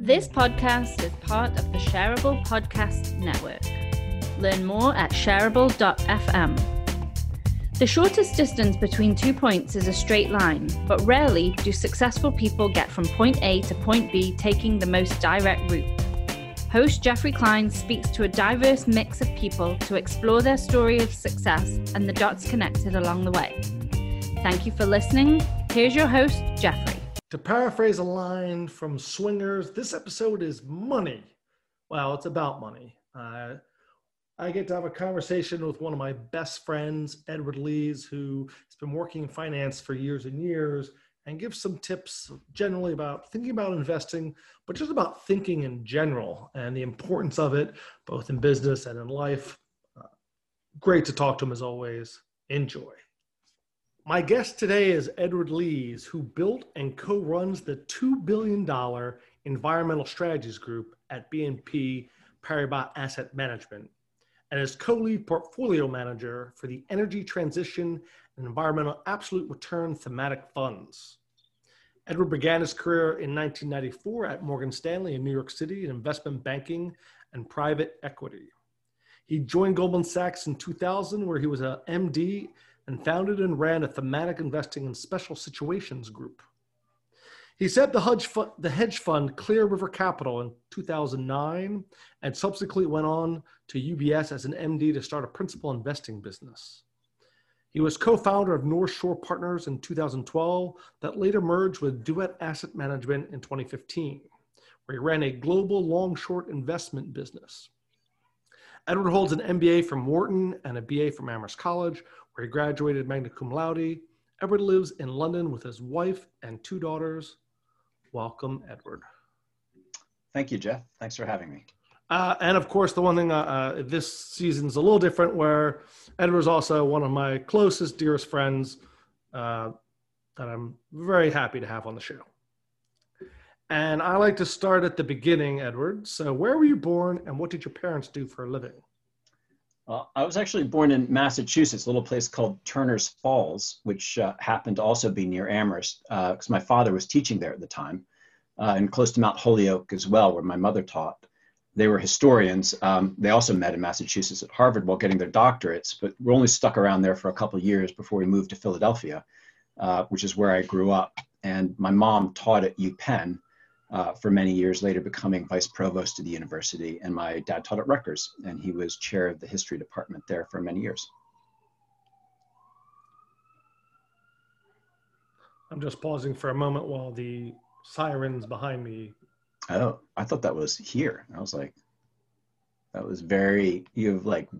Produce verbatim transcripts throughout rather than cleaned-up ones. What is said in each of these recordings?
This podcast is part of the Shareable Podcast Network. Learn more at shareable dot f m. The shortest distance between two points is a straight line, but rarely do successful people get from point A to point B taking the most direct route. Host Jeffrey Klein speaks to a diverse mix of people to explore their story of success and the dots connected along the way. Thank you for listening. Here's your host, Jeffrey. To paraphrase a line from Swingers, this episode is money. Well, it's about money. Uh, I get to have a conversation with one of my best friends, Edward Lees, who has been working in finance for years and years, and gives some tips generally about thinking about investing, but just about thinking in general and the importance of it, both in business and in life. Uh, great to talk to him as always. Enjoy. My guest today is Edward Lees, who built and co-runs the two billion dollars Environmental Strategies Group at B N P Paribas Asset Management, and is co-lead portfolio manager for the Energy Transition and Environmental Absolute Return thematic funds. Edward began his career in nineteen ninety-four at Morgan Stanley in New York City in investment banking and private equity. He joined Goldman Sachs in two thousand, where he was an M D and founded and ran a thematic investing and special situations group. He set the hedge fund Clear River Capital in two thousand nine and subsequently went on to U B S as an M D to start a principal investing business. He was co-founder of North Shore Partners in two thousand twelve that later merged with Duet Asset Management in twenty fifteen, where he ran a global long-short investment business. Edward holds an M B A from Wharton and a B A from Amherst College, where he graduated magna cum laude. Edward lives in London with his wife and two daughters. Welcome, Edward. Thank you, Jeff. Thanks for having me. Uh, and of course, the one thing uh, uh, this season's a little different, where Edward's also one of my closest, dearest friends uh, that I'm very happy to have on the show. And I like to start at the beginning, Edward. So where were you born and what did your parents do for a living? Uh, I was actually born in Massachusetts, a little place called Turner's Falls, which uh, happened to also be near Amherst because uh, my father was teaching there at the time uh, and close to Mount Holyoke as well, where my mother taught. They were historians. Um, they also met in Massachusetts at Harvard while getting their doctorates, but were only stuck around there for a couple of years before we moved to Philadelphia, uh, which is where I grew up. And my mom taught at UPenn. Uh, for many years later, becoming vice provost of the university. And my dad taught at Rutgers, and he was chair of the history department there for many years. I'm just pausing for a moment while the sirens behind me. Oh, I thought that was here. I was like, that was very, you have like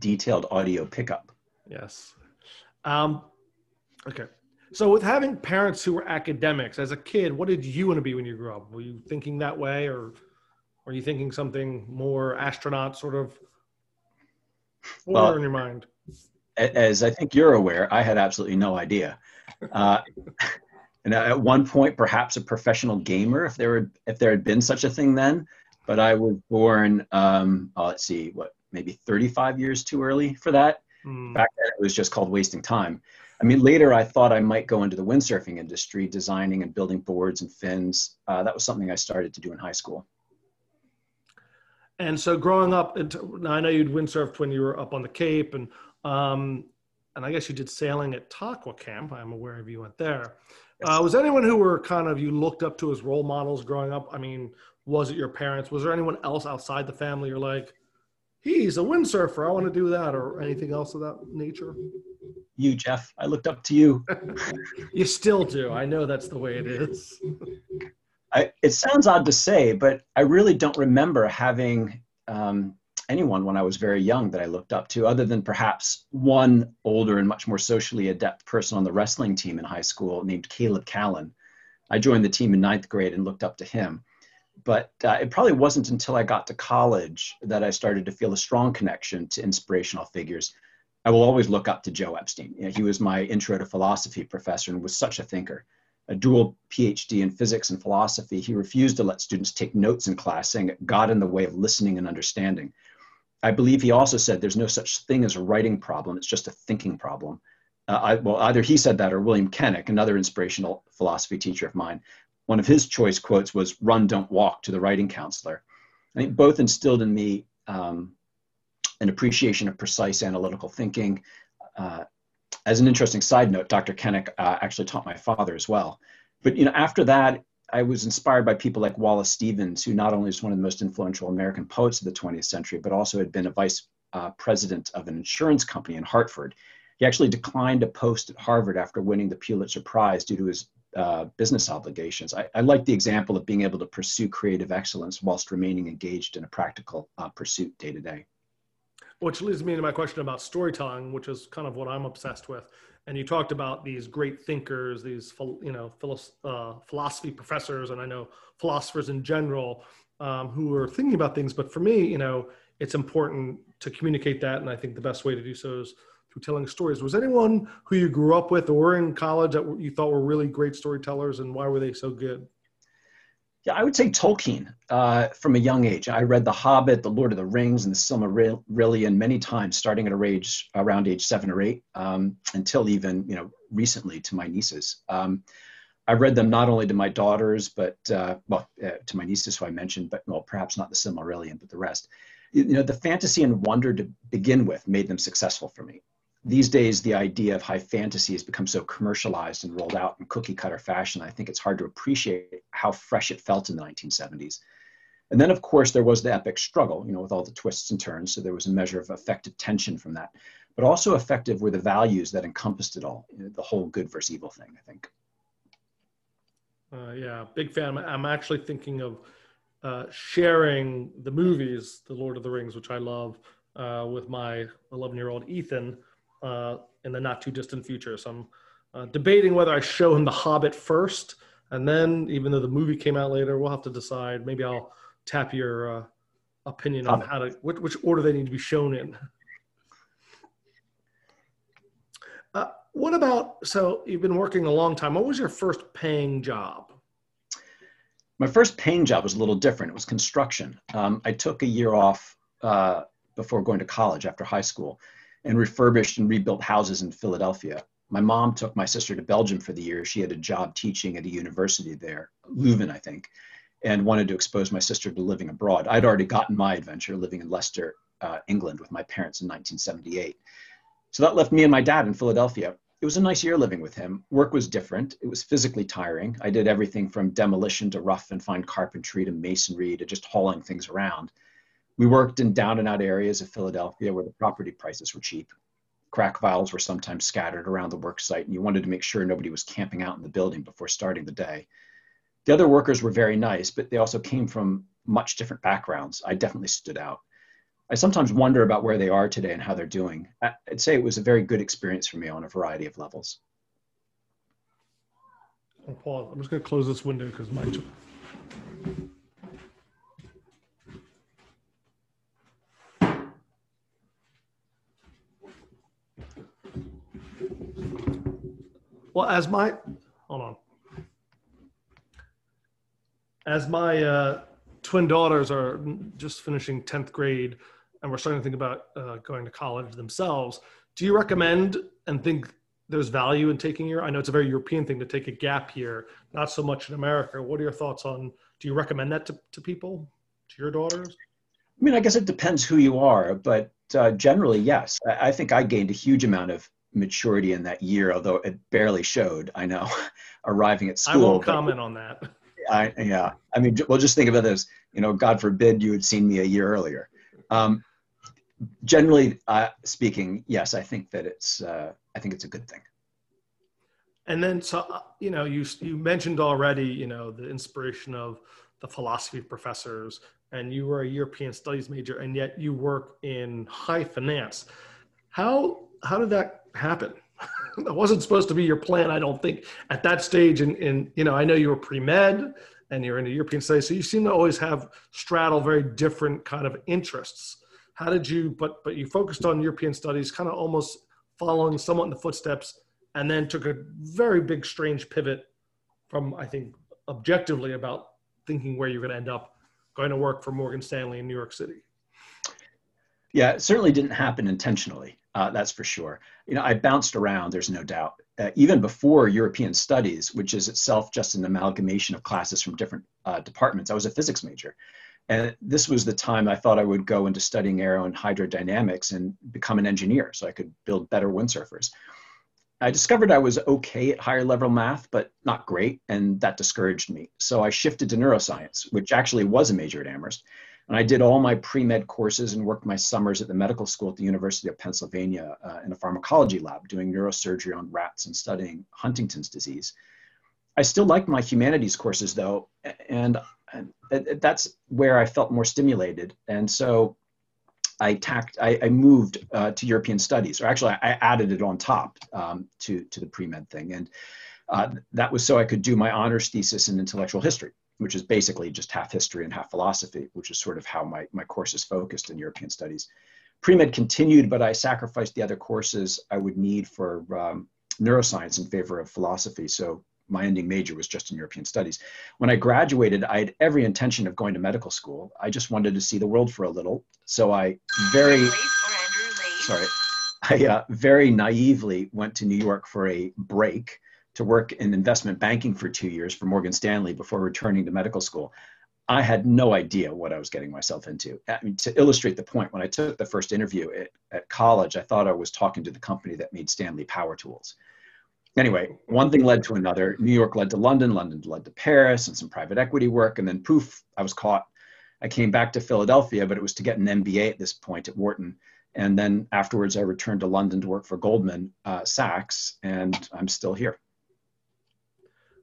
detailed audio pickup. Yes. Um, okay. So with having parents who were academics, as a kid, what did you want to be when you grew up? Were you thinking that way, or were you thinking something more astronaut sort of? What well, in your mind? As I think you're aware, I had absolutely no idea. Uh, and at one point, perhaps a professional gamer, if there were, if there had been such a thing then. But I was born, um, oh, let's see, what, maybe thirty-five years too early for that. Mm. Back then, it was just called wasting time. I mean, later I thought I might go into the windsurfing industry, designing and building boards and fins. Uh, that was something I started to do in high school. And so growing up, now I know you'd windsurfed when you were up on the Cape, and um, and I guess you did sailing at Takwa Camp. I'm aware of you went there. Yes. Uh, was anyone who were kind of, you looked up to as role models growing up? I mean, was it your parents? Was there anyone else outside the family you're like, he's a windsurfer, I want to do that, or anything else of that nature? You, Jeff. I looked up to you. You still do. I know that's the way it is. I, it sounds odd to say, but I really don't remember having um, anyone when I was very young that I looked up to, other than perhaps one older and much more socially adept person on the wrestling team in high school named Caleb Callen. I joined the team in ninth grade and looked up to him. But uh, it probably wasn't until I got to college that I started to feel a strong connection to inspirational figures. I will always look up to Joe Epstein. You know, he was my intro to philosophy professor and was such a thinker. A dual PhD in physics and philosophy, he refused to let students take notes in class, saying it got in the way of listening and understanding. I believe he also said there's no such thing as a writing problem, it's just a thinking problem. Uh, I, well, either he said that or William Kenick, another inspirational philosophy teacher of mine, one of his choice quotes was "Run, don't walk" to the writing counselor. I think both instilled in me um, an appreciation of precise analytical thinking. Uh, as an interesting side note, Doctor Kenick uh, actually taught my father as well. But you know, after that, I was inspired by people like Wallace Stevens, who not only was one of the most influential American poets of the twentieth century, but also had been a vice uh, president of an insurance company in Hartford. He actually declined a post at Harvard after winning the Pulitzer Prize due to his uh, business obligations. I, I like the example of being able to pursue creative excellence whilst remaining engaged in a practical uh, pursuit day to day. Which leads me to my question about storytelling, which is kind of what I'm obsessed with. And you talked about these great thinkers, these you know uh, philosophy professors, and I know philosophers in general um, who are thinking about things. But for me, you know, it's important to communicate that, and I think the best way to do so is through telling stories. Was anyone who you grew up with or in college that you thought were really great storytellers, and why were they so good? Yeah, I would say Tolkien uh, from a young age. I read The Hobbit, The Lord of the Rings, and The Silmarillion many times, starting at a age around age seven or eight, um, until even you know recently to my nieces. Um, I read them not only to my daughters, but uh, well, uh, to my nieces who I mentioned, but well, perhaps not The Silmarillion, but the rest. You know, the fantasy and wonder to begin with made them successful for me. These days, the idea of high fantasy has become so commercialized and rolled out in cookie cutter fashion, I think it's hard to appreciate how fresh it felt in the nineteen seventies. And then, of course, there was the epic struggle, you know, with all the twists and turns. So there was a measure of effective tension from that, but also effective were the values that encompassed it all, you know, the whole good versus evil thing, I think. Uh, yeah, big fan. I'm actually thinking of uh, sharing the movies, The Lord of the Rings, which I love, uh, with my eleven-year-old Ethan, Uh, in the not too distant future. So I'm uh, debating whether I show him The Hobbit first, and then even though the movie came out later, we'll have to decide. Maybe I'll tap your uh, opinion on how to, which, which order they need to be shown in. Uh, what about, so you've been working a long time. What was your first paying job? My first paying job was a little different. It was construction. Um, I took a year off uh, before going to college after high school, and refurbished and rebuilt houses in Philadelphia. My mom took my sister to Belgium for the year. She had a job teaching at a university there, Leuven, I think, and wanted to expose my sister to living abroad. I'd already gotten my adventure living in Leicester, uh, England with my parents in nineteen seventy-eight. So that left me and my dad in Philadelphia. It was a nice year living with him. Work was different. It was physically tiring. I did everything from demolition to rough and fine carpentry to masonry to just hauling things around. We worked in down and out areas of Philadelphia where the property prices were cheap. Crack vials were sometimes scattered around the work site, and you wanted to make sure nobody was camping out in the building before starting the day. The other workers were very nice, but they also came from much different backgrounds. I definitely stood out. I sometimes wonder about where they are today and how they're doing. I'd say it was a very good experience for me on a variety of levels. Paul, I'm just going to close this window because my... Well, as my, hold on, as my uh, twin daughters are just finishing tenth grade and we're starting to think about uh, going to college themselves, do you recommend and think there's value in taking your, I know it's a very European thing to take a gap year, not so much in America. What are your thoughts on, do you recommend that to, to people, to your daughters? I mean, I guess it depends who you are, but uh, generally, yes. I, I think I gained a huge amount of maturity in that year, although it barely showed, I know, arriving at school. I won't comment on that. I, yeah, I mean, well, just think about this, you know, God forbid you had seen me a year earlier. Um, generally uh, speaking, yes, I think that it's, uh, I think it's a good thing. And then, so, you know, you, you mentioned already, you know, the inspiration of the philosophy professors, and you were a European studies major, and yet you work in high finance. How, how did that happen? That wasn't supposed to be your plan, I don't think, at that stage. And, and you know, I know you were pre-med and you're in a European studies, so you seem to always have straddle very different kind of interests. How did you, but but you focused on European studies, kind of almost following somewhat in the footsteps, and then took a very big, strange pivot from, I think, objectively about thinking where you're going to end up, going to work for Morgan Stanley in New York City. Yeah, it certainly didn't happen intentionally. Uh, that's for sure. You know, I bounced around, there's no doubt. uh, even before European Studies, which is itself just an amalgamation of classes from different uh, departments, I was a physics major. And this was the time I thought I would go into studying aero and hydrodynamics and become an engineer so I could build better windsurfers. I discovered I was okay at higher level math, but not great, and that discouraged me. So I shifted to neuroscience, which actually was a major at Amherst. And I did all my pre-med courses and worked my summers at the medical school at the University of Pennsylvania uh, in a pharmacology lab, doing neurosurgery on rats and studying Huntington's disease. I still liked my humanities courses though, and, and that's where I felt more stimulated. And so I, tacked, I, I moved uh, to European Studies, or actually I added it on top um, to, to the pre-med thing. And uh, that was so I could do my honors thesis in intellectual history, which is basically just half history and half philosophy, which is sort of how my, my course is focused in European Studies. Pre-med continued, but I sacrificed the other courses I would need for um, neuroscience in favor of philosophy. So my ending major was just in European Studies. When I graduated, I had every intention of going to medical school. I just wanted to see the world for a little. So I very, sorry, I uh, very naively went to New York for a break to work in investment banking for two years for Morgan Stanley before returning to medical school. I had no idea what I was getting myself into. I mean, to illustrate the point, when I took the first interview at, at college, I thought I was talking to the company that made Stanley Power Tools. Anyway, one thing led to another. New York led to London, London led to Paris and some private equity work, and then poof, I was caught. I came back to Philadelphia, but it was to get an M B A at this point at Wharton. And then afterwards, I returned to London to work for Goldman uh, Sachs, and I'm still here.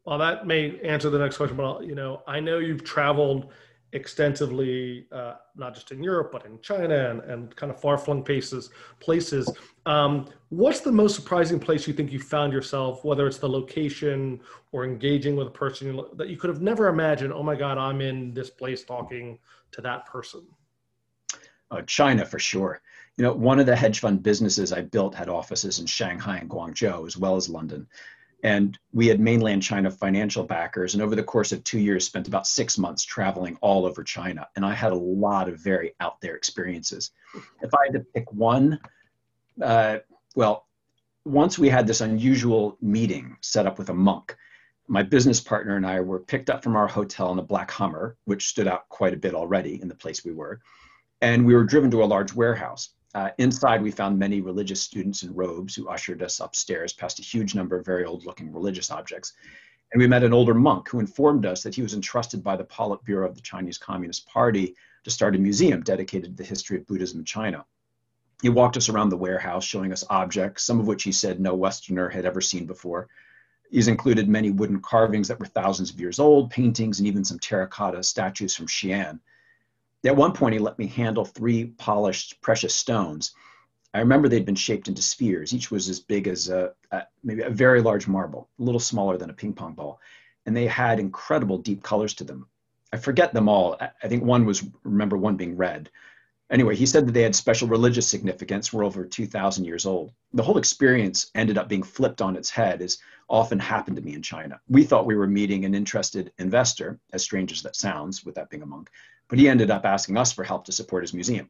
Well, that may answer the next question, but I'll, you know, I know you've traveled extensively, uh, not just in Europe, but in China and, and kind of far-flung places. places. Um, what's the most surprising place you think you found yourself, whether it's the location or engaging with a person that you could have never imagined, oh my God, I'm in this place talking to that person? Uh, China, for sure. You know, one of the hedge fund businesses I built had offices in Shanghai and Guangzhou, as well as London. And we had mainland China financial backers, and over the course of two years, spent about six months traveling all over China. And I had a lot of very out there experiences. If I had to pick one, uh, well, once we had this unusual meeting set up with a monk, my business partner and I were picked up from our hotel in a black Hummer, which stood out quite a bit already in the place we were. And we were driven to a large warehouse. Uh, inside, we found many religious students in robes who ushered us upstairs past a huge number of very old-looking religious objects. And we met an older monk who informed us that he was entrusted by the Politburo of the Chinese Communist Party to start a museum dedicated to the history of Buddhism in China. He walked us around the warehouse, showing us objects, some of which he said no Westerner had ever seen before. These included many wooden carvings that were thousands of years old, paintings, and even some terracotta statues from Xi'an. At one point, he let me handle three polished precious stones. I remember they'd been shaped into spheres. Each was as big as a, a, maybe a very large marble, a little smaller than a ping pong ball. And they had incredible deep colors to them. I forget them all. I, I think one was, remember one being red. Anyway, he said that they had special religious significance, were over two thousand years old. The whole experience ended up being flipped on its head, as often happened to me in China. We thought we were meeting an interested investor, as strange as that sounds, with that being a monk, but he ended up asking us for help to support his museum.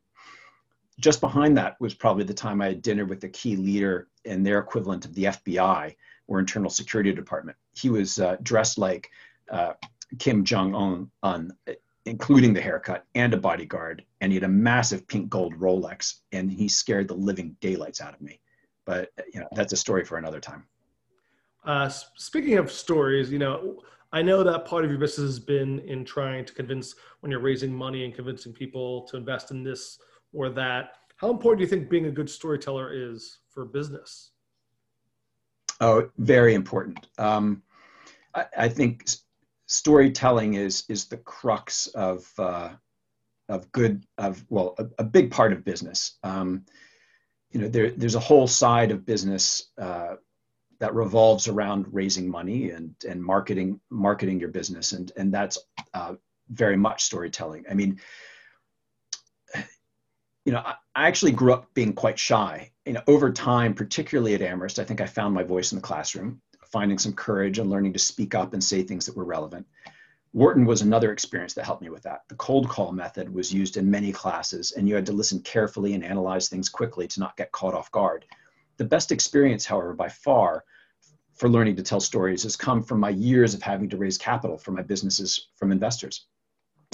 Just behind that was probably the time I had dinner with the key leader and their equivalent of the F B I, or Internal Security Department. He was uh, dressed like uh, Kim Jong-un, un, including the haircut and a bodyguard, and he had a massive pink gold Rolex, and he scared the living daylights out of me. But you know, that's a story for another time. Uh, speaking of stories, you know, I know that part of your business has been in trying to convince, when you're raising money and convincing people to invest in this or that. How important do you think being a good storyteller is for business? Oh, very important. Um, I, I think storytelling is is the crux of uh, of good of well a, a big part of business. Um, you know, there there's a whole side of business Uh, that revolves around raising money and, and marketing marketing your business. And, and that's uh, very much storytelling. I mean, you know, I, I actually grew up being quite shy. You know, over time, particularly at Amherst, I think I found my voice in the classroom, finding some courage and learning to speak up and say things that were relevant. Wharton was another experience that helped me with that. The cold call method was used in many classes, and you had to listen carefully and analyze things quickly to not get caught off guard. The best experience, however, by far, for learning to tell stories has come from my years of having to raise capital for my businesses from investors.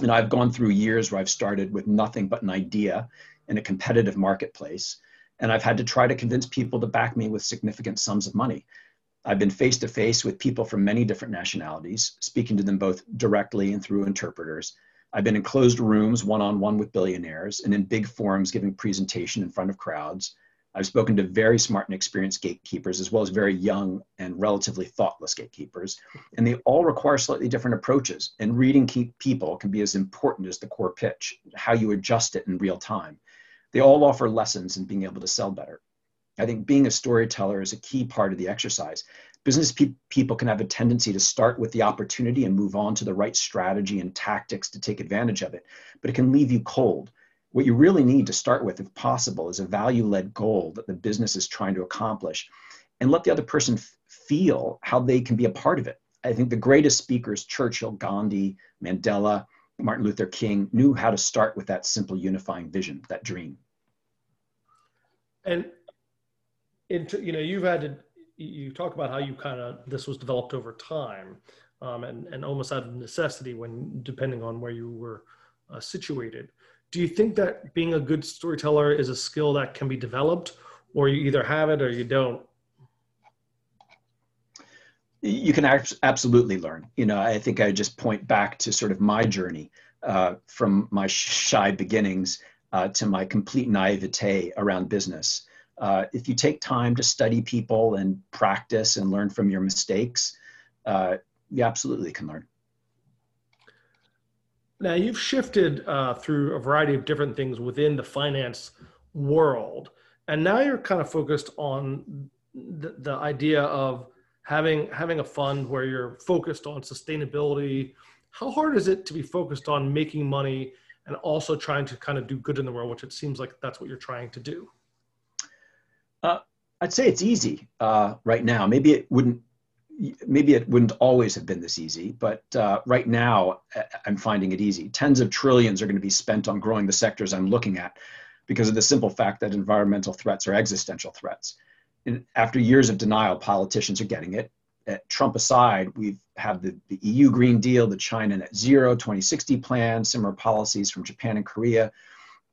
And I've gone through years where I've started with nothing but an idea in a competitive marketplace. And I've had to try to convince people to back me with significant sums of money. I've been face to face with people from many different nationalities, speaking to them both directly and through interpreters. I've been in closed rooms one-on-one with billionaires and in big forums giving presentation in front of crowds. I've spoken to very smart and experienced gatekeepers, as well as very young and relatively thoughtless gatekeepers. And they all require slightly different approaches, and reading key people can be as important as the core pitch, how you adjust it in real time. They all offer lessons in being able to sell better. I think being a storyteller is a key part of the exercise. Business pe- people can have a tendency to start with the opportunity and move on to the right strategy and tactics to take advantage of it, but it can leave you cold. What you really need to start with, if possible, is a value-led goal that the business is trying to accomplish, and let the other person f- feel how they can be a part of it. I think the greatest speakers, Churchill, Gandhi, Mandela, Martin Luther King, knew how to start with that simple unifying vision, that dream. And, you know, you've had to, you talk about how you kind of, this was developed over time um, and, and almost out of necessity when, depending on where you were uh, situated. Do you think that being a good storyteller is a skill that can be developed, or you either have it or you don't? You can absolutely learn. You know, I think I just point back to sort of my journey uh, from my shy beginnings uh, to my complete naivete around business. Uh, if you take time to study people and practice and learn from your mistakes, uh, you absolutely can learn. Now, you've shifted uh, through a variety of different things within the finance world, and now you're kind of focused on the, the idea of Having having a fund where you're focused on sustainability. How hard is it to be focused on making money and also trying to kind of do good in the world, which it seems like that's what you're trying to do? Uh, I'd say it's easy uh, right now. Maybe it wouldn't. Maybe it wouldn't always have been this easy, but uh, right now I'm finding it easy. Tens of trillions are going to be spent on growing the sectors I'm looking at, because of the simple fact that environmental threats are existential threats. And after years of denial, politicians are getting it. At Trump aside, we've had the, the E U Green Deal, the China Net Zero twenty sixty plan, similar policies from Japan and Korea,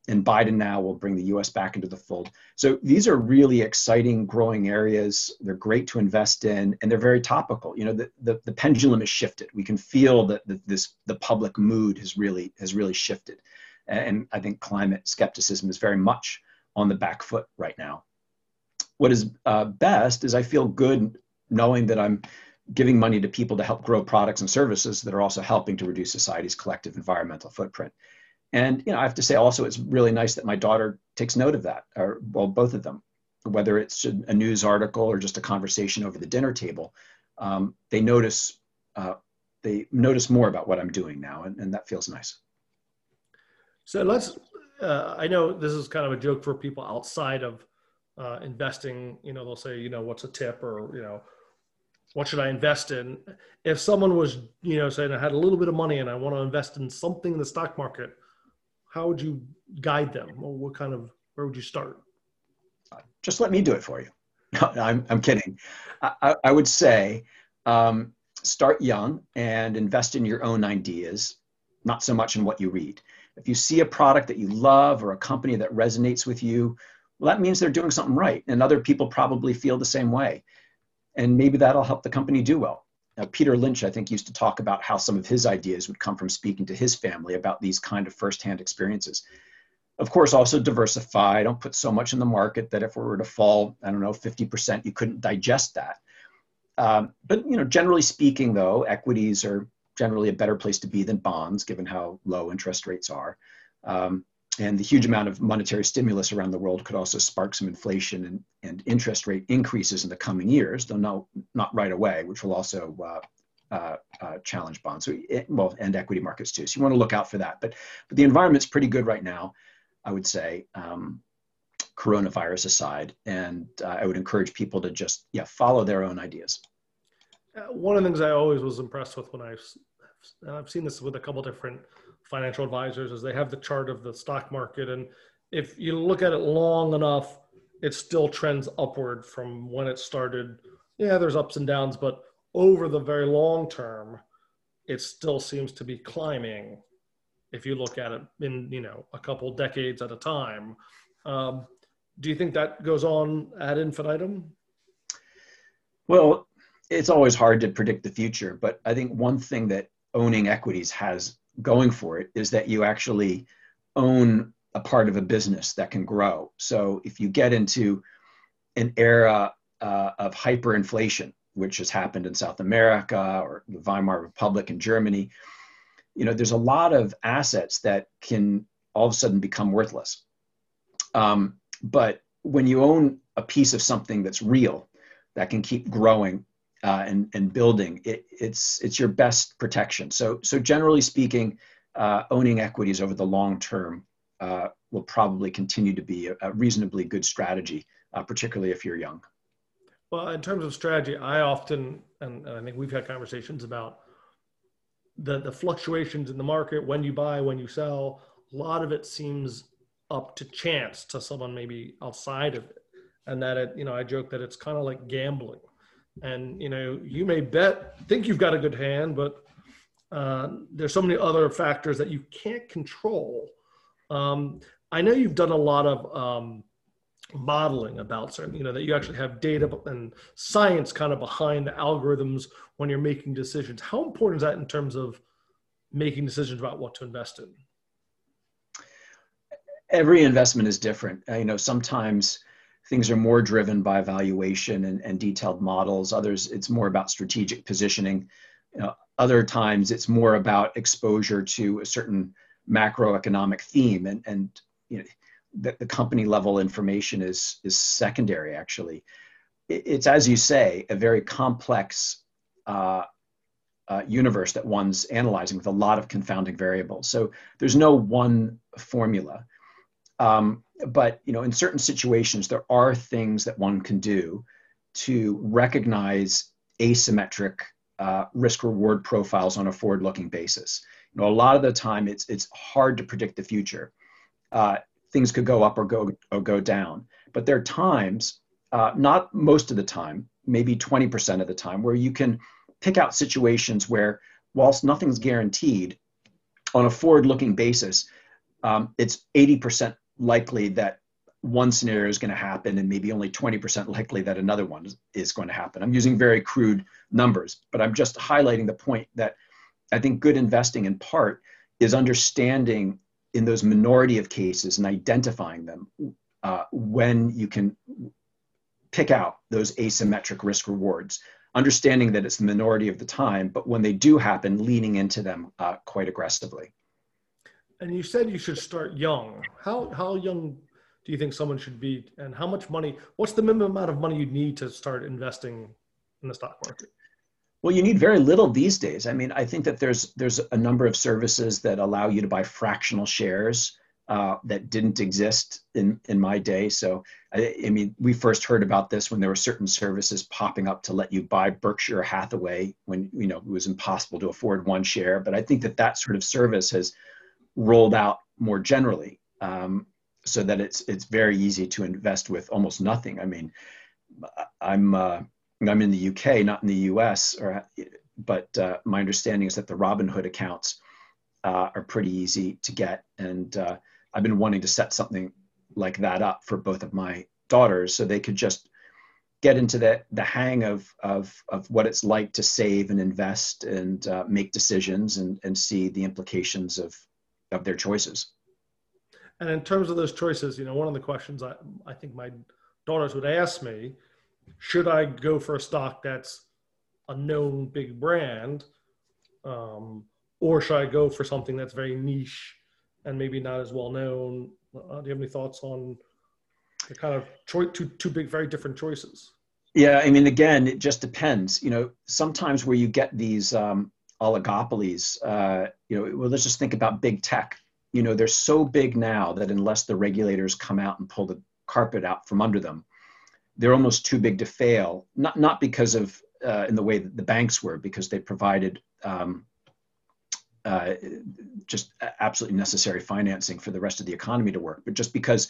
and Biden now will bring the U S back into the fold. So these are really exciting, growing areas. They're great to invest in, and they're very topical. You know, the, the, the pendulum has shifted. We can feel that the, this, the public mood has really, has really shifted. And I think climate skepticism is very much on the back foot right now. What is uh, best is I feel good knowing that I'm giving money to people to help grow products and services that are also helping to reduce society's collective environmental footprint. And, you know, I have to say also, it's really nice that my daughter takes note of that, or, well, both of them, whether it's a news article or just a conversation over the dinner table, um, they notice, uh, they notice more about what I'm doing now. And, and that feels nice. So let's, uh, I know this is kind of a joke for people outside of Uh, investing, you know, they'll say, you know, what's a tip, or, you know, what should I invest in? If someone was, you know, saying I had a little bit of money and I want to invest in something in the stock market, how would you guide them? Or what kind of, where would you start? Just let me do it for you. No, no I'm, I'm kidding. I, I, I would say um, start young and invest in your own ideas, not so much in what you read. If you see a product that you love or a company that resonates with you, well, that means they're doing something right, and other people probably feel the same way. And maybe that'll help the company do well. Now, Peter Lynch, I think, used to talk about how some of his ideas would come from speaking to his family about these kind of firsthand experiences. Of course, also diversify. Don't put so much in the market that if we were to fall, I don't know, fifty percent, you couldn't digest that. Um, but, you know, generally speaking, though, equities are generally a better place to be than bonds, given how low interest rates are. Um, And the huge amount of monetary stimulus around the world could also spark some inflation and, and interest rate increases in the coming years, though not, not right away, which will also uh, uh, uh, challenge bonds, so it, well, and equity markets too. So you want to look out for that. But, but the environment's pretty good right now, I would say, um, coronavirus aside. And uh, I would encourage people to just yeah follow their own ideas. Uh, one of the things I always was impressed with when I've, and I've seen this with a couple different financial advisors, is they have the chart of the stock market. And if you look at it long enough, it still trends upward from when it started yeah, there's ups and downs, but over the very long term, it still seems to be climbing if you look at it in, you know, a couple decades at a time. Um, do you think that goes on ad infinitum? Well, it's always hard to predict the future, but I think one thing that owning equities has going for it is that you actually own a part of a business that can grow. So if you get into an era uh, of hyperinflation, which has happened in South America or the Weimar Republic in Germany, you know, there's a lot of assets that can all of a sudden become worthless. Um, but when you own a piece of something that's real, that can keep growing uh, and, and building, it, it's, it's your best protection. So, so generally speaking, uh, owning equities over the long term uh, will probably continue to be a, a reasonably good strategy, uh, particularly if you're young. Well, in terms of strategy, I often, and I think we've had conversations about the, the fluctuations in the market, when you buy, when you sell, a lot of it seems up to chance to someone maybe outside of it. And that, it, you know, I joke that it's kind of like gambling. And, you know, you may bet, think you've got a good hand, but uh, there's so many other factors that you can't control. Um, I know you've done a lot of um, modeling about certain, you know, that you actually have data and science kind of behind the algorithms when you're making decisions. How important is that in terms of making decisions about what to invest in? Every investment is different. Uh, you know, sometimes things are more driven by valuation and, and detailed models. Others, it's more about strategic positioning. You know, other times, it's more about exposure to a certain macroeconomic theme. And, and you know, the, the company level information is, is secondary, actually. It, it's, as you say, a very complex uh, uh, universe that one's analyzing with a lot of confounding variables. So there's no one formula. Um, but, you know, in certain situations, there are things that one can do to recognize asymmetric uh, risk-reward profiles on a forward-looking basis. You know, a lot of the time, it's it's hard to predict the future. Uh, things could go up or go or go down. But there are times, uh, not most of the time, maybe twenty percent of the time, where you can pick out situations where, whilst nothing's guaranteed, on a forward-looking basis, um, it's eighty percent likely that one scenario is going to happen and maybe only twenty percent likely that another one is going to happen. I'm using very crude numbers, but I'm just highlighting the point that I think good investing in part is understanding in those minority of cases and identifying them uh, when you can pick out those asymmetric risk rewards, understanding that it's the minority of the time, but when they do happen, leaning into them uh, quite aggressively. And you said you should start young. How how young do you think someone should be, and how much money, what's the minimum amount of money you need to start investing in the stock market? Well, you need very little these days. I mean, I think that there's there's a number of services that allow you to buy fractional shares uh, that didn't exist in, in my day. So, I, I mean, we first heard about this when there were certain services popping up to let you buy Berkshire Hathaway when, you know, it was impossible to afford one share. But I think that that sort of service has rolled out more generally, um, so that it's it's very easy to invest with almost nothing. I mean, I'm uh, I'm in the U K, not in the U S, or, but uh, my understanding is that the Robinhood accounts uh, are pretty easy to get, and uh, I've been wanting to set something like that up for both of my daughters, so they could just get into the the hang of of of what it's like to save and invest and uh, make decisions and and see the implications of. of their choices. And in terms of those choices, you know, one of the questions I, I think my daughters would ask me, should I go for a stock that's a known big brand, um, or should I go for something that's very niche and maybe not as well known? Uh, do you have any thoughts on the kind of choice, two, two big, very different choices? Yeah, I mean, again, it just depends. You know, sometimes where you get these um, oligopolies, uh, you know, well, let's just think about big tech. You know, they're so big now that unless the regulators come out and pull the carpet out from under them, they're almost too big to fail. Not not because of uh, in the way that the banks were, because they provided um, uh, just absolutely necessary financing for the rest of the economy to work, but just because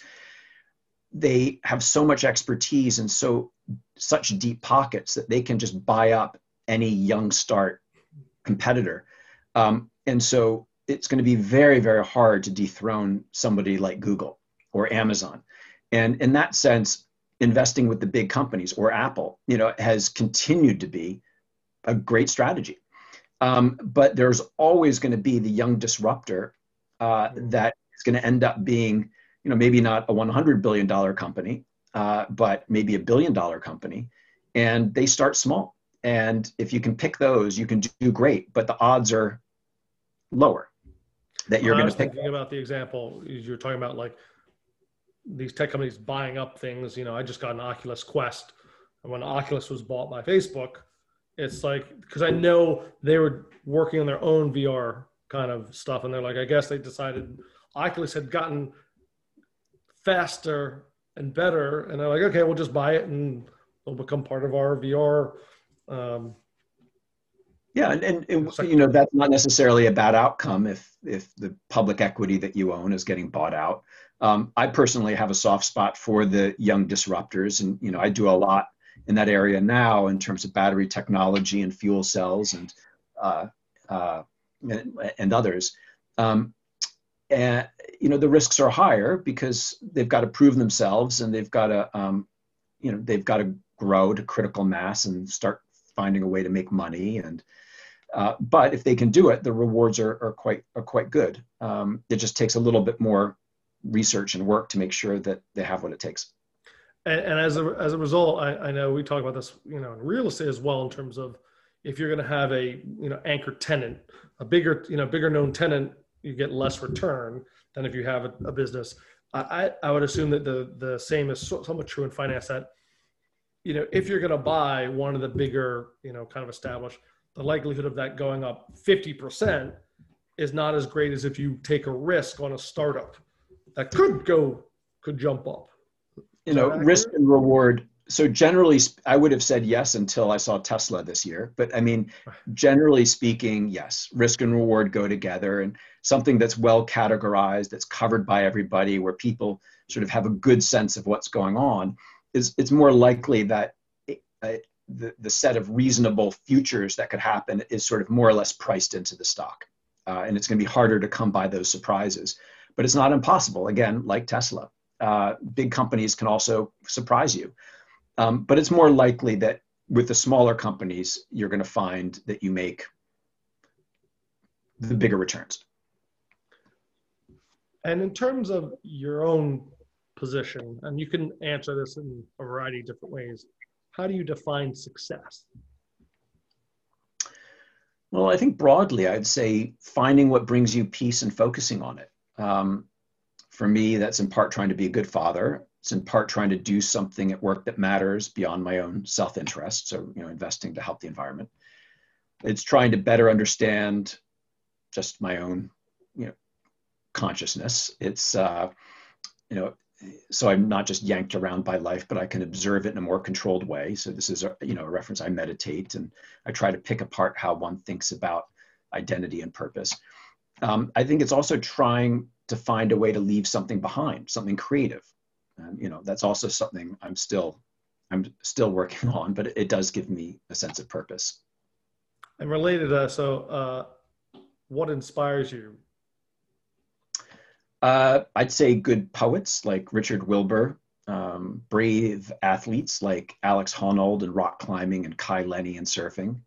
they have so much expertise and so such deep pockets that they can just buy up any young start competitor. Um, and so it's going to be very, very hard to dethrone somebody like Google or Amazon. And in that sense, investing with the big companies or Apple, you know, has continued to be a great strategy. Um, but there's always going to be the young disruptor uh, that is going to end up being, you know, maybe not a one hundred billion dollar company, uh, but maybe a billion dollar company. And they start small. And if you can pick those, you can do great, but the odds are lower that you're going to pick. I was thinking about the example you're talking about, like these tech companies buying up things. You know, I just got an Oculus Quest, and when Oculus was bought by Facebook, it's like, because I know they were working on their own V R kind of stuff, and they're like, I guess they decided Oculus had gotten faster and better, and they're like, okay, we'll just buy it and it'll become part of our V R. Um, yeah, and, and it, you know, that's not necessarily a bad outcome if if the public equity that you own is getting bought out. Um, I personally have a soft spot for the young disruptors, and you know, I do a lot in that area now in terms of battery technology and fuel cells and uh, uh, and, and others. Um, and you know, the risks are higher because they've got to prove themselves, and they've got to um, you know, they've got to grow to critical mass and start finding a way to make money. And uh, but if they can do it, the rewards are, are quite are quite good. Um, it just takes a little bit more research and work to make sure that they have what it takes. And, and as a as a result, I, I know we talk about this, you know, in real estate as well, in terms of if you're going to have a, you know, anchor tenant, a bigger, you know, bigger known tenant, you get less return than if you have a, a business. I I would assume that the the same is so, somewhat true in finance, that, you know, if you're going to buy one of the bigger, you know, kind of established, the likelihood of that going up fifty percent is not as great as if you take a risk on a startup that could go, could jump up. You know, risk and reward. So generally, I would have said yes until I saw Tesla this year. But I mean, generally speaking, yes, risk and reward go together, and something that's well categorized, that's covered by everybody, where people sort of have a good sense of what's going on, is it's more likely that it, uh, the, the set of reasonable futures that could happen is sort of more or less priced into the stock. Uh, and it's going to be harder to come by those surprises. But it's not impossible. Again, like Tesla, uh, big companies can also surprise you. Um, but it's more likely that with the smaller companies, you're going to find that you make the bigger returns. And in terms of your own position, and you can answer this in a variety of different ways, how do you define success? Well, I think broadly, I'd say finding what brings you peace and focusing on it. Um, for me, that's in part trying to be a good father. It's in part trying to do something at work that matters beyond my own self-interest. So, you know, investing to help the environment. It's trying to better understand just my own, you know, consciousness. It's, uh, you know, so I'm not just yanked around by life, but I can observe it in a more controlled way. So this is a, you know, a reference. I meditate and I try to pick apart how one thinks about identity and purpose. Um, I think it's also trying to find a way to leave something behind, something creative. Um, you know, that's also something I'm still, I'm still working on, but it, it does give me a sense of purpose. And related to that, so uh, what inspires you? Uh, I'd say good poets like Richard Wilbur, um, brave athletes like Alex Honnold and rock climbing, and Kai Lenny and surfing.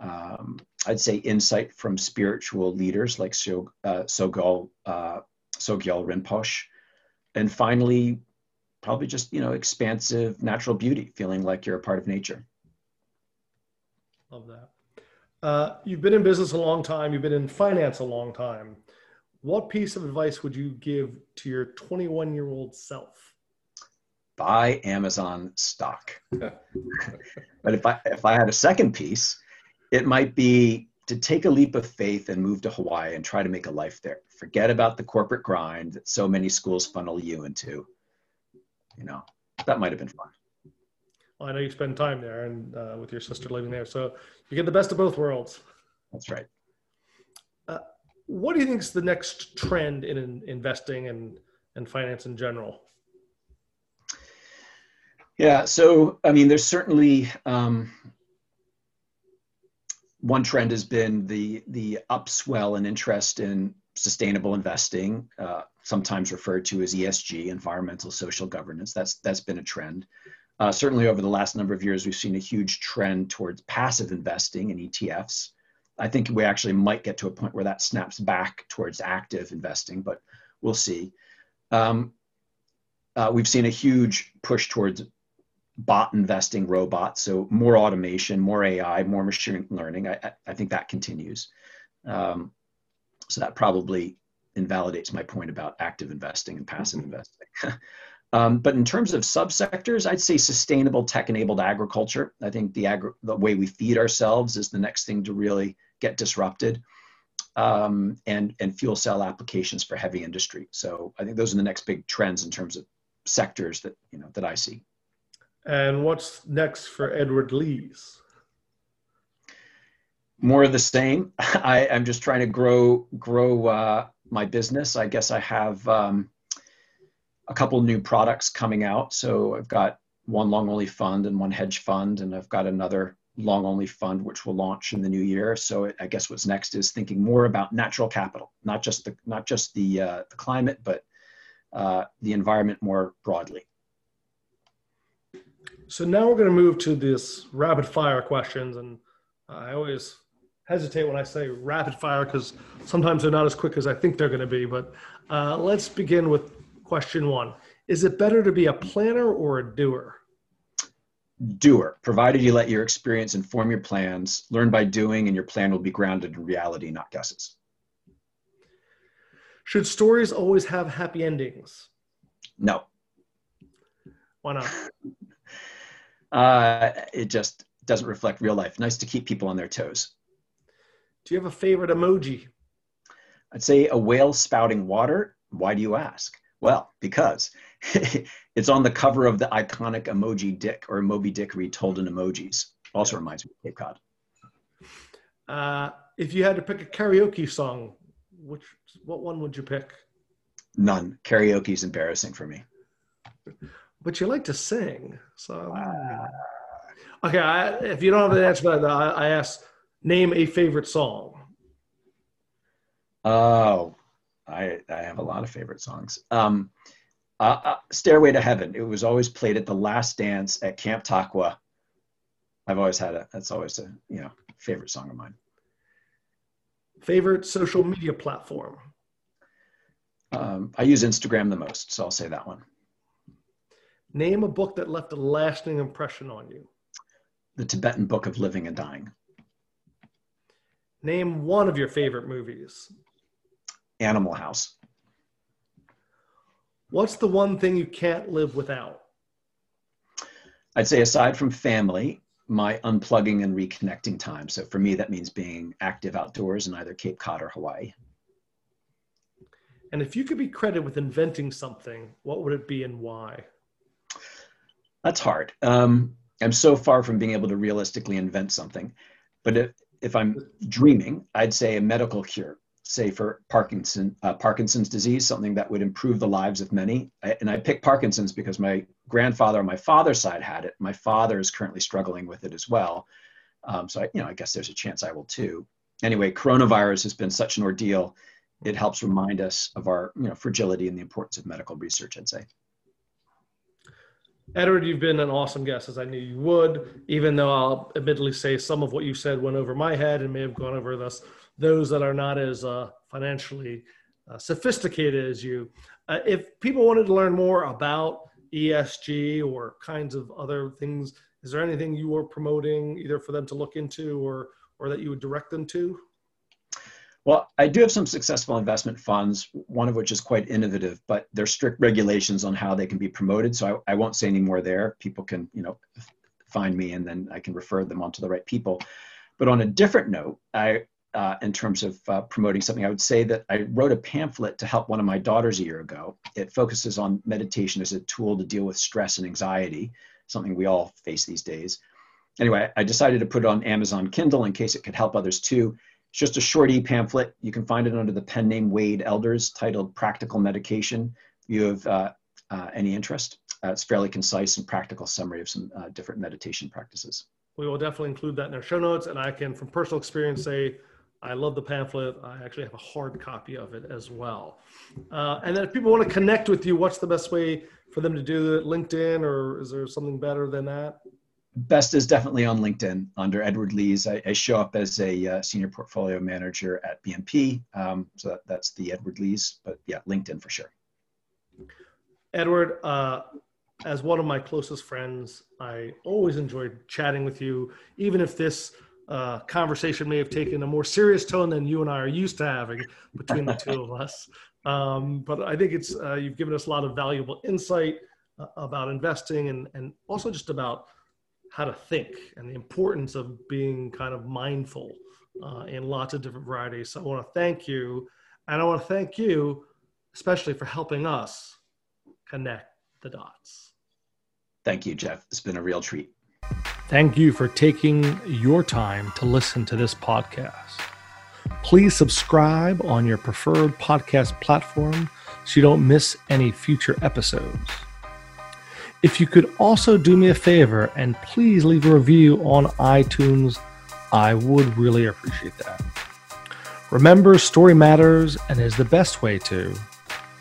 Um, I'd say insight from spiritual leaders like Sogyal uh, Sogyal uh, Rinpoche. And finally, probably just, you know, expansive natural beauty, feeling like you're a part of nature. Love that. Uh, you've been in business a long time. You've been in finance a long time. What piece of advice would you give to your twenty-one-year-old self? Buy Amazon stock. But if I if I had a second piece, it might be to take a leap of faith and move to Hawaii and try to make a life there. Forget about the corporate grind that so many schools funnel you into. You know, that might have been fun. Well, I know you spend time there and uh, with your sister living there, so you get the best of both worlds. That's right. Uh, What do you think is the next trend in investing and, and finance in general? Yeah, so, I mean, there's certainly, um, one trend has been the, the upswell in interest in sustainable investing, uh, sometimes referred to as E S G, environmental social governance. That's, that's been a trend. Uh, certainly over the last number of years, we've seen a huge trend towards passive investing in E T Fs. I think we actually might get to a point where that snaps back towards active investing, but we'll see. Um, uh, we've seen a huge push towards bot investing, robots, so more automation, more A I, more machine learning. I, I think that continues. Um, so that probably invalidates my point about active investing and passive investing. Um, but in terms of subsectors, I'd say sustainable tech-enabled agriculture. I think the, agri the way we feed ourselves is the next thing to really get disrupted, um, and, and fuel cell applications for heavy industry. So I think those are the next big trends in terms of sectors that, you know, that I see. And what's next for Edward Lees? More of the same. I, I'm just trying to grow, grow uh, my business. I guess I have um, a couple new products coming out. So I've got one long-only fund and one hedge fund, and I've got another long-only fund which will launch in the new year. So it, I guess what's next is thinking more about natural capital, not just the, not just the, uh, the climate, but uh, the environment more broadly. So now we're going to move to this rapid fire questions. And I always hesitate when I say rapid fire because sometimes they're not as quick as I think they're going to be. But uh, let's begin with question one. Is it better to be a planner or a doer? Doer, provided you let your experience inform your plans, learn by doing, and your plan will be grounded in reality, not guesses. Should stories always have happy endings? No. Why not? Uh, it just doesn't reflect real life. Nice to keep people on their toes. Do you have a favorite emoji? I'd say a whale spouting water. Why do you ask? Well, because it's on the cover of the iconic emoji Dick, or Moby Dick retold in emojis. Also yeah. Reminds me of Cape Cod. Uh, if you had to pick a karaoke song, which, what one would you pick? None. Karaoke is embarrassing for me. But you like to sing, so. Wow. Okay, I, if you don't have an answer for that, I, I asked, name a favorite song. Oh, I, I have a lot of favorite songs. Um, uh, uh, Stairway to Heaven. It was always played at the last dance at Camp Takwa. I've always had a, that's always a, you know, favorite song of mine. Favorite social media platform? Um, I use Instagram the most, so I'll say that one. Name a book that left a lasting impression on you. The Tibetan Book of Living and Dying. Name one of your favorite movies. Animal House. What's the one thing you can't live without? I'd say aside from family, my unplugging and reconnecting time. So for me, that means being active outdoors in either Cape Cod or Hawaii. And if you could be credited with inventing something, what would it be and why? That's hard. Um, I'm so far from being able to realistically invent something. But if, if I'm dreaming, I'd say a medical cure, say for Parkinson, uh, Parkinson's disease, something that would improve the lives of many. I, and I picked Parkinson's because my grandfather on my father's side had it. My father is currently struggling with it as well. Um, so I, you know, I guess there's a chance I will too. Anyway, coronavirus has been such an ordeal. It helps remind us of our, you know, fragility and the importance of medical research, I'd say. Edward, you've been an awesome guest, as I knew you would, even though I'll admittedly say some of what you said went over my head and may have gone over thus those that are not as uh, financially uh, sophisticated as you. Uh, if people wanted to learn more about E S G or kinds of other things, is there anything you are promoting either for them to look into or, or that you would direct them to? Well, I do have some successful investment funds, one of which is quite innovative, but there's strict regulations on how they can be promoted. So I, I won't say any more there. People can, you know, find me and then I can refer them on to the right people. But on a different note, I, uh, in terms of uh, promoting something, I would say that I wrote a pamphlet to help one of my daughters a year ago. It focuses on meditation as a tool to deal with stress and anxiety, something we all face these days. Anyway, I decided to put it on Amazon Kindle in case it could help others too. It's just a short e-pamphlet. You can find it under the pen name Wade Elders, titled Practical Medication. You have uh, uh, any interest. Uh, it's fairly concise and practical summary of some uh, different meditation practices. We will definitely include that in our show notes. And I can, from personal experience, say I love the pamphlet. I actually have a hard copy of it as well. Uh, and then if people want to connect with you, what's the best way for them to do it? LinkedIn, or is there something better than that? Best is definitely on LinkedIn under Edward Lees. I, I show up as a uh, senior portfolio manager at B N P. Um, so that, that's the Edward Lees, but yeah, LinkedIn for sure. Edward, uh, as one of my closest friends, I always enjoyed chatting with you, even if this uh, conversation may have taken a more serious tone than you and I are used to having between the two of us. Um, but I think it's uh, you've given us a lot of valuable insight uh, about investing and, and also just about how to think and the importance of being kind of mindful uh, in lots of different varieties. So I want to thank you. And I want to thank you, especially for helping us connect the dots. Thank you, Jeff. It's been a real treat. Thank you for taking your time to listen to this podcast. Please subscribe on your preferred podcast platform so you don't miss any future episodes. If you could also do me a favor and please leave a review on iTunes, I would really appreciate that. Remember, story matters and is the best way to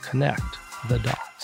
connect the dots.